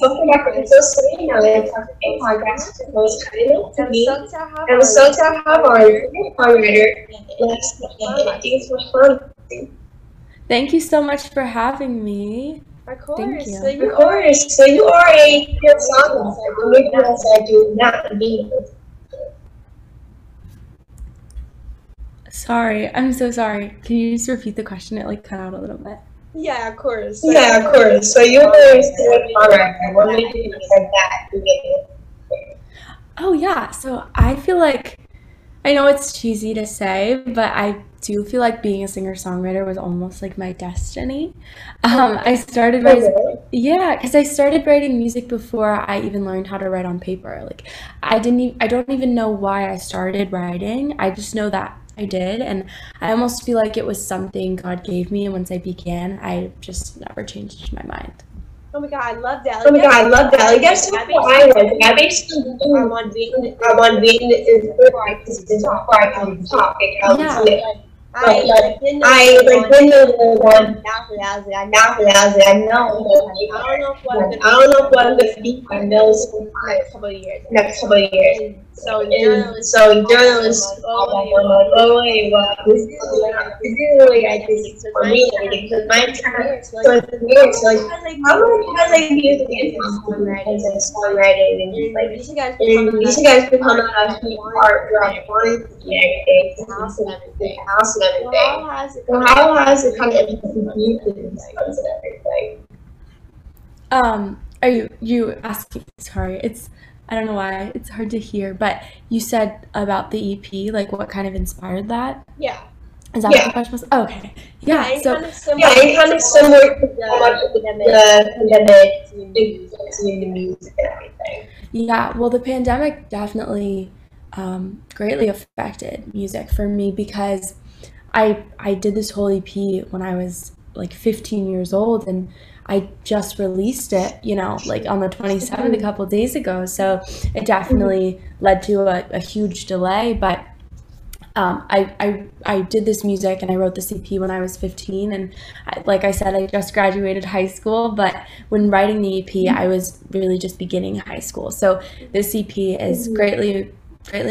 was talking about Serena, like talking podcast and most and so to have our last night. Thanks for fun. Thank you so much for having me. Of course. Thank you. So you are a song I do not mean. Sorry, I'm so sorry. Can you just repeat the question? It like cut out a little bit. Yeah, of course. So you were doing songwriting. What made you decide that? Oh yeah. So I feel like, I know it's cheesy to say, but I do feel like being a singer-songwriter was almost like my destiny. I started writing, because I started writing music before I even learned how to write on paper. Like I don't even know why I started writing. I just know that I did, and I almost feel like it was something God gave me, and once I began, I just never changed my mind. Oh my God, I love that. Like, that's what I was. I basically knew I wanted to be in it before I could talk. I didn't know the one. Now that I know. I don't know if I'm going to be in those next couple of years. So journalists, I don't know why, it's hard to hear, but you said about the EP, like what kind of inspired that? Yeah. Is that what the question was? Oh, okay. Yeah, so it kind of similar to the pandemic, the music and everything. Yeah, well, the pandemic definitely greatly affected music for me, because I did this whole EP when I was like 15 years old, and I just released it, like on the 27th a couple days ago. So it definitely led to a huge delay. But I did this music and I wrote this EP when I was 15. And like I said, I just graduated high school. But when writing the EP, I was really just beginning high school. So this EP is greatly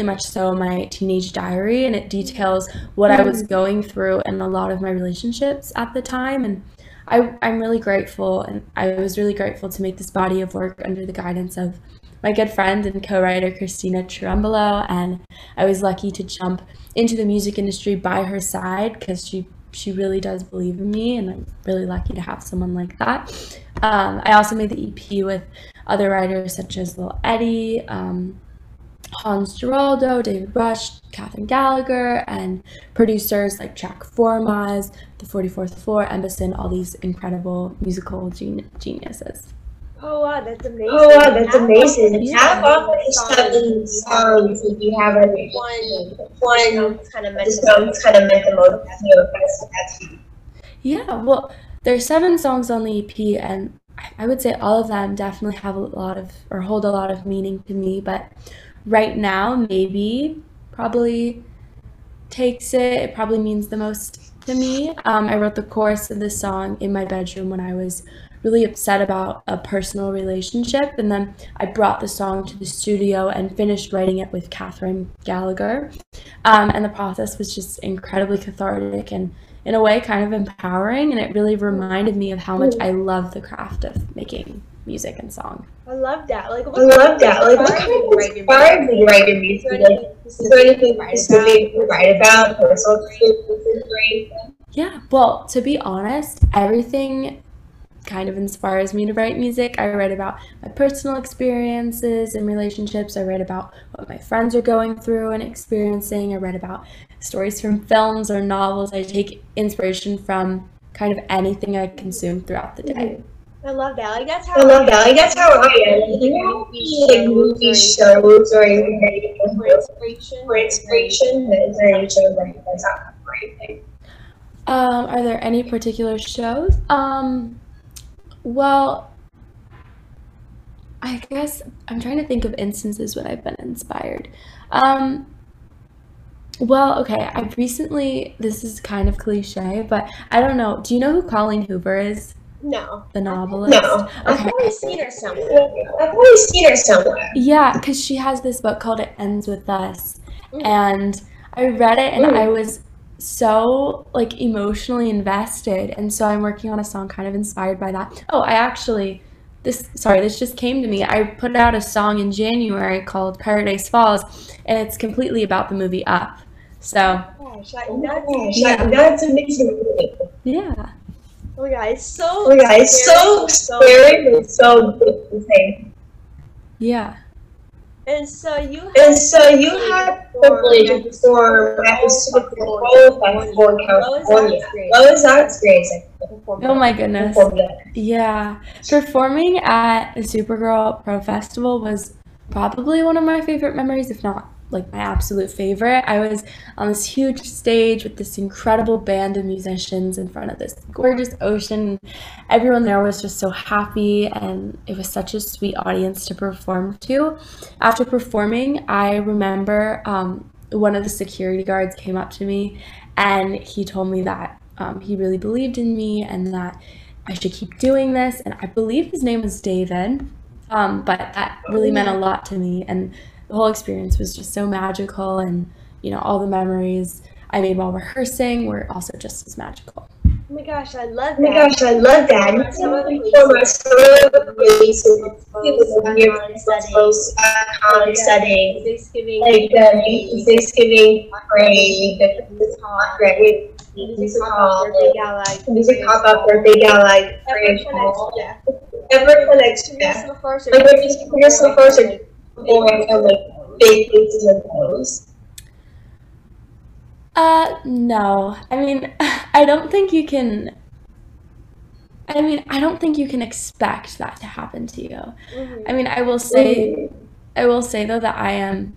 much so my teenage diary. And it details what I was going through and a lot of my relationships at the time. And I'm really grateful, and I was really grateful to make this body of work under the guidance of my good friend and co-writer Christina Trembolo, and I was lucky to jump into the music industry by her side, because she really does believe in me, and I'm really lucky to have someone like that. I also made the EP with other writers such as Lil Eddie, Hans Giraldo, David Rush, Katherine Gallagher, and producers like Jack Formaz, the 44th Floor, Embasson, all these incredible musical geniuses. Oh wow, that's amazing. Now all the songs if you have one kind of metamorphosis. Yeah, well, there's 7 songs on the EP, and I would say all of them definitely have hold a lot of meaning to me, but right now, it probably means the most to me. I wrote the chorus of this song in my bedroom when I was really upset about a personal relationship, and then I brought the song to the studio and finished writing it with Katherine Gallagher, and the process was just incredibly cathartic and in a way kind of empowering, and it really reminded me of how much I love the craft of making music and song. I love that. What kind of inspired you to write your music? Is there anything you write about? Yeah, well, to be honest, everything kind of inspires me to write music. I write about my personal experiences and relationships. I write about what my friends are going through and experiencing. I write about stories from films or novels. I take inspiration from kind of anything I consume throughout the day. Mm-hmm. I love that. That's how I am. Movies, shows, or inspiration. That's not my thing. Are there any particular shows? Well, I guess I'm trying to think of instances when I've been inspired. Well, okay, I've recently, this is kind of cliche, but I don't know. Do you know who Colleen Hoover is? No. The novelist? No. Okay. I've always seen her somewhere. Yeah, because she has this book called It Ends With Us. Mm. And I read it and I was so, like, emotionally invested. And so I'm working on a song kind of inspired by that. Oh, this just came to me. I put out a song in January called Paradise Falls, and it's completely about the movie Up. So. That's amazing. Yeah. Oh my god, it's so scary and so good to say. Yeah. And so you had the privilege of performing California. What was that experience? Oh my goodness. Yeah. Performing at the Supergirl Pro Festival was probably one of my favorite memories, if not like my absolute favorite. I was on this huge stage with this incredible band of musicians in front of this gorgeous ocean. Everyone there was just so happy, and it was such a sweet audience to perform to. After performing, I remember one of the security guards came up to me and he told me that he really believed in me and that I should keep doing this. And I believe his name was David, but that really meant a lot to me. And the whole experience was just so magical, and you know, all the memories I made while rehearsing were also just as magical. Oh my gosh, I love that. Thanksgiving parade, music hop up, birthday gala, every big pieces of clothes? No. I mean, I don't think you can expect that to happen to you. Mm-hmm. I mean, I will say though that I am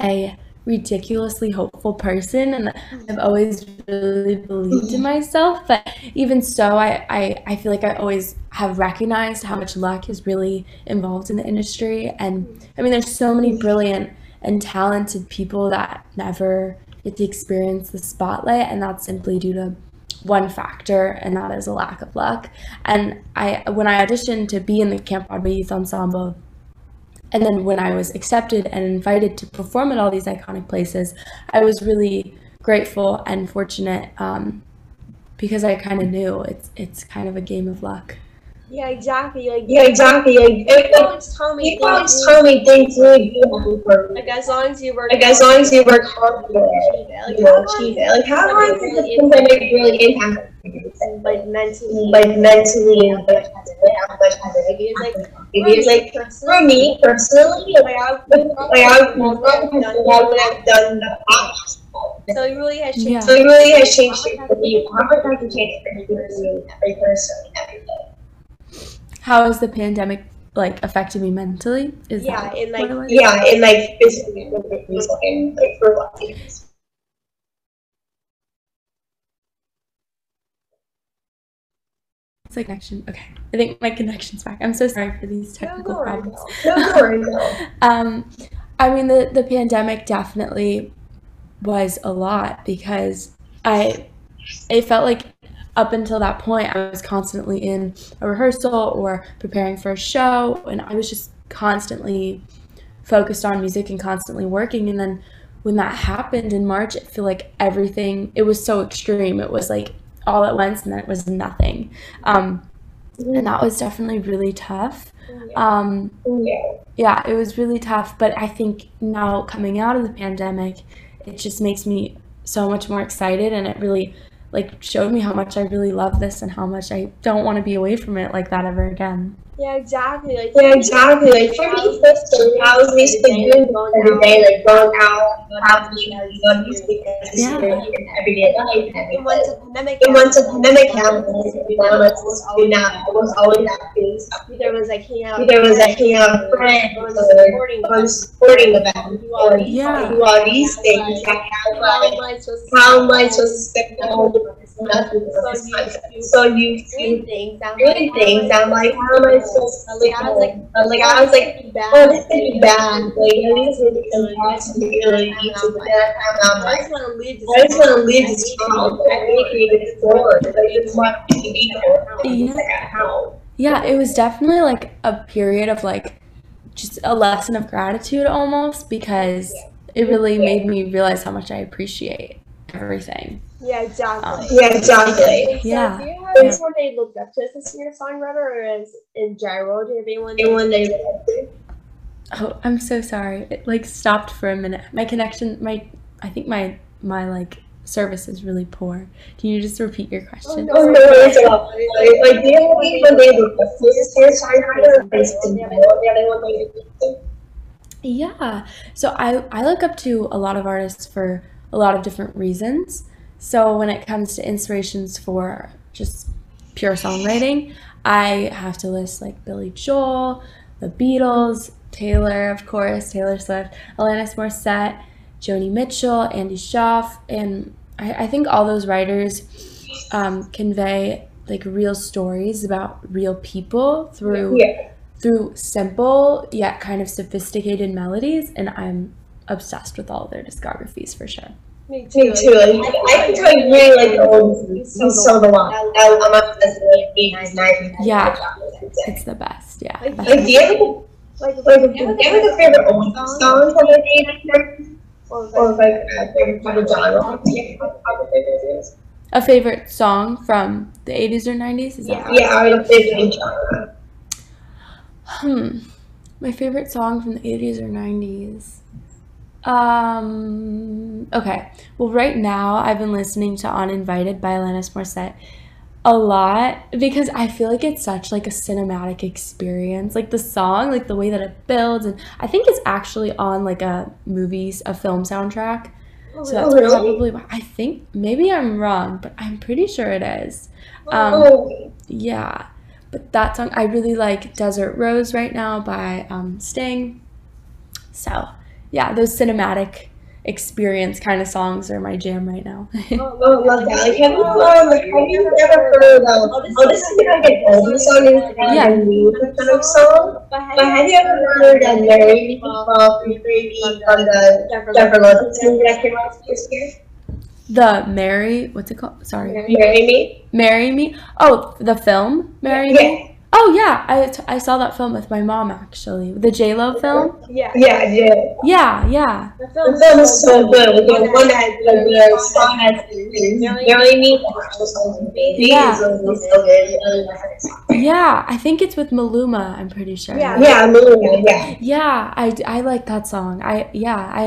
a ridiculously hopeful person, and I've always really believed in myself, but even so, I feel like I always have recognized how much luck is really involved in the industry. And I mean, there's so many brilliant and talented people that never get to experience the spotlight, and that's simply due to one factor, and that is a lack of luck. And when I auditioned to be in the Camp Broadway Youth Ensemble, and then when I was accepted and invited to perform at all these iconic places, I was really grateful and fortunate because I kind of knew it's kind of a game of luck. Yeah, exactly. People always tell me things really beautiful for me. Like, as long as you work hard, you'll achieve it. Like, how do I think the things I make really impact you? Like mentally and like for me personally, I would have done the opposite. So it really has changed. Yeah. So it really has changed for me. How can change every person, every day? How has the pandemic affected me mentally? Physically, and for what things? It's like connection. Okay, I think my connection's back. I'm so sorry for these technical problems. No worries. I mean, the pandemic definitely was a lot, because it felt like up until that point, I was constantly in a rehearsal or preparing for a show, and I was just constantly focused on music and constantly working. And then when that happened in March, I feel like everything, it was so extreme. It was like all at once, and then it was nothing. And that was definitely really tough. Yeah, it was really tough. But I think now coming out of the pandemic, it just makes me so much more excited, and it really showed me how much I really love this and how much I don't want to be away from it like that ever again. Yeah, exactly. For me, I was used to doing every day, going out, everyday life. And once the pandemic happened, I was always doing stuff. Either was like hanging out with friends, or supporting them, or do all these things. How am I supposed to spend all so you do things. I'm like, how am I supposed to? Like I was like, oh, this could be bad. Like, this would be really need to do that. And I'm like, I just want to leave this town. I think it's bored. I just want to be out. Yeah, it was definitely like a period of like just a lesson of gratitude almost, because it really made me realize how much I appreciate everything. Yeah, exactly. Yeah. So do you have anyone they looked up to as a singer-songwriter, or as in Gyro? Do you have anyone they looked up to? Oh, I'm so sorry. It like stopped for a minute. My connection, I think my like service is really poor. Can you just repeat your question? Oh, no, it's all. Like, do you have anyone they looked up to as a singer-songwriter, or is anyone they looked up to? Yeah. So I look up to a lot of artists for a lot of different reasons. So when it comes to inspirations for just pure songwriting, I have to list like Billy Joel, the Beatles, Taylor, of course, Taylor Swift, Alanis Morissette, Joni Mitchell, Andy Shauf, and I think all those writers convey like real stories about real people through simple yet kind of sophisticated melodies, and I'm obsessed with all of their discographies for sure. Me too. I think I really like the old so long. I'm obsessed with the 80s, 90s. Yeah, it's the best. Yeah. Like, do you have a favorite old song from the 80s? Or like a favorite kind of genre? A favorite song from the 80s or 90s? Is that a favorite genre. My favorite song from the 80s or 90s. Okay. Well, right now I've been listening to Uninvited by Alanis Morissette a lot, because I feel like it's such like a cinematic experience. Like the song, like the way that it builds, and I think it's actually on like a film soundtrack. Oh, so that's probably why. I think, maybe I'm wrong, but I'm pretty sure it is. Yeah. But that song, I really like Desert Rose right now by Sting. So yeah, those cinematic experience kind of songs are my jam right now. Oh, love that. Like, have you ever heard a Mary Fall from the Desert Rose song that came out this year? The Mary, what's it called? Sorry. Marry Me? Oh, the film? Marry Me? Oh, yeah. I saw that film with my mom, actually. The J-Lo film? Yeah. The film is so good. The one that the song has been Marry Me? Yeah, I think it's with Maluma, I'm pretty sure. Yeah, Maluma, yeah. Yeah, I like that song. I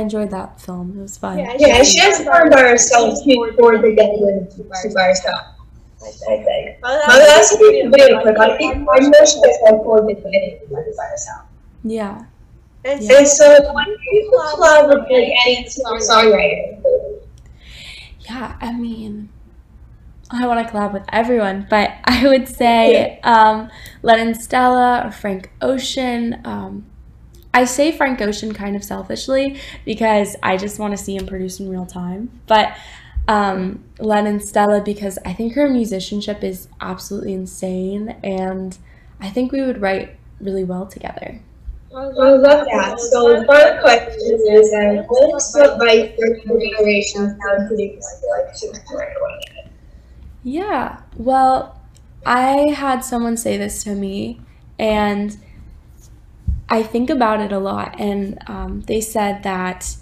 enjoyed that film. It was fun. Yeah, she has learned by herself before they get into by herself. I think. That's a good video clip. I think I mentioned this before with herself. Yeah. And so, when do you love with any songwriter? Yeah, I mean, I want to collab with everyone, but I would say Lennon Stella or Frank Ocean. I say Frank Ocean kind of selfishly because I just want to see him produce in real time, but Lennon Stella, because I think her musicianship is absolutely insane, and I think we would write really well together. I love that. So our question is, what's the advice for generations now to make selections for everyone? Yeah, well, I had someone say this to me, and I think about it a lot, and they said that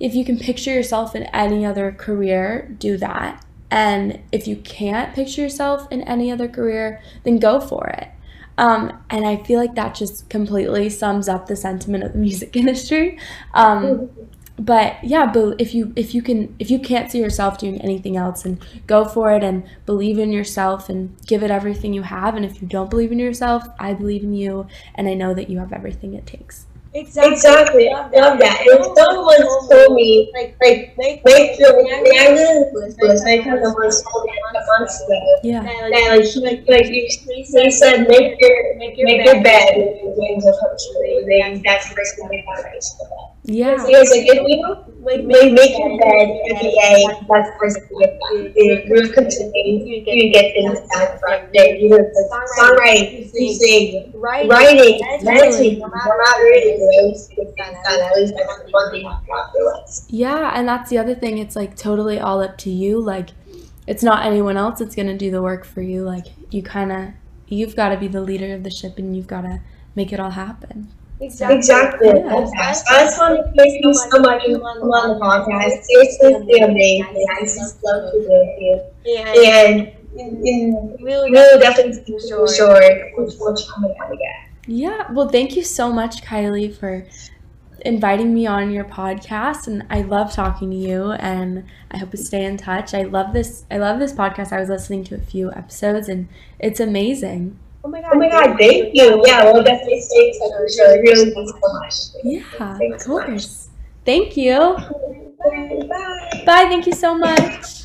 if you can picture yourself in any other career, do that. And if you can't picture yourself in any other career, then go for it. And I feel like that just completely sums up the sentiment of the music industry. But yeah, if you can't see yourself doing anything else, and go for it and believe in yourself and give it everything you have. And if you don't believe in yourself, I believe in you, and I know that you have everything it takes. Exactly. I love that. And someone told me, make your he said, make your bed. That's the first thing I thought. Yeah. So it's like, if we make your bed every day, that's first step. You're continuing. You get things done from there. You know, songwriting, music, writing, dancing. We're not really doing things done. At least that's one thing I'm proud of. Yeah, and that's the other thing. It's like totally all up to you. Like, it's not anyone else that's gonna do the work for you. Like, you kind of, you've got to be the leader of the ship, and you've got to make it all happen. Exactly. Yeah. I just want to thank you so much on the podcast. Seriously, it's been amazing. I just love to be with you. And we'll definitely keep it short. What's coming up again? Yeah. Well, thank you so much, Kylie, for inviting me on your podcast, and I love talking to you, and I hope we stay in touch. I love this podcast. I was listening to a few episodes, and it's amazing. Oh my god, thank you. Yeah, we'll definitely stay in touch for sure. It really means so much. Yeah, of course. Thank you. Bye. Thank you so much.